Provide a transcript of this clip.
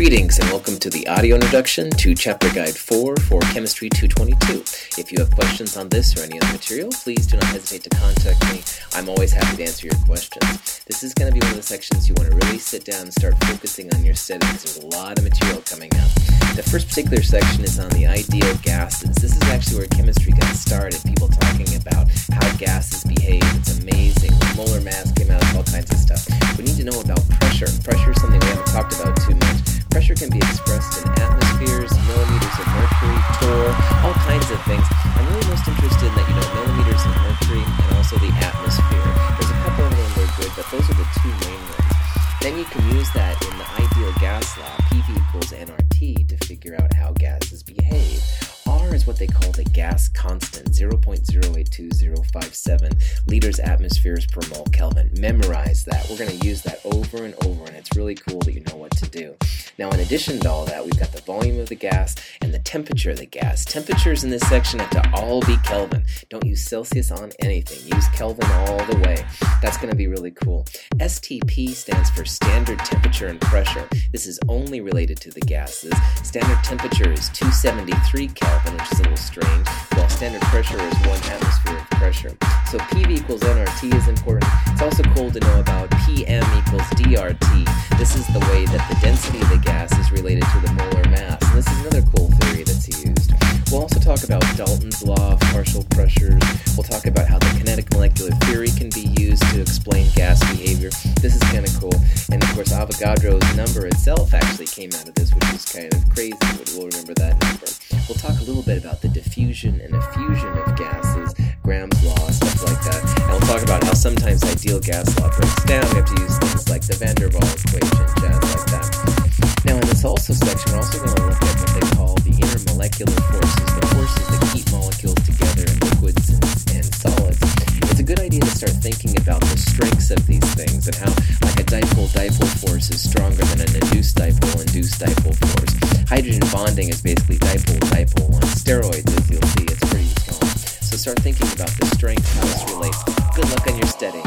Greetings and welcome to the audio introduction to Chapter Guide 4 for Chemistry 222. If you have questions on this or any other material, please do not hesitate to contact me. I'm always happy to answer your questions. This is going to be one of the sections you want to really sit down and start focusing on your study because there's a lot of material coming up. The first particular section is on the idea of gases. This is actually where chemistry got started, people talking about how gases behave. It's amazing. Molar mass came out, all kinds of stuff. We need to know about pressure. Pressure is something we haven't talked about too much. Pressure can be expressed in atmospheres, millimeters of mercury, torr, all kinds of things. I'm really most interested in that, millimeters of mercury and also the atmosphere. There's a couple of them that are good, but those are the two main ones. Then you can use that in the ideal gas law, PV equals nRT, to figure out how gases behave. R is what they call the gas constant, 0.082057 liters atmospheres per mole Kelvin. Memorize that. We're going to use that over and over, and it's really cool that you know what to do. Now, in addition to all that, we've got the volume of the gas and the temperature of the gas. Temperatures in this section have to all be Kelvin. Don't use Celsius on anything. Use Kelvin all the way. That's going to be really cool. STP stands for standard temperature and pressure. This is only related to the gases. Standard temperature is 273 Kelvin, which is a little strange, while standard pressure is one atmosphere of pressure. So PV equals nRT is important. It's also cool to know about PM equals dRT. This is the way that the density of the gas is related to the molar mass. And this is another cool theory that's used. We'll also talk about Dalton's Law of partial pressures. We'll talk about how the kinetic molecular theory can be used to explain gas behavior. This is kind of cool. And of course, Avogadro's number itself actually came out of this, which is kind of crazy, but we'll remember that number. We'll talk a little bit about the diffusion and effusion of gases, Graham's Law, stuff like that. And we'll talk about how sometimes ideal gas law breaks down. We have to use things like the van der Waals equation, jazz like that. Now, in this also section, we're also going to look at what they call the intermolecular forces, the forces that keep molecules together in liquids and solids. It's a good idea to start thinking about the strengths of these things and how, like a dipole-dipole force is stronger than an induced dipole force. Hydrogen bonding is basically dipole-dipole on steroids, as you'll see. It's pretty strong. So start thinking about the strength, how this relates. Good luck on your study.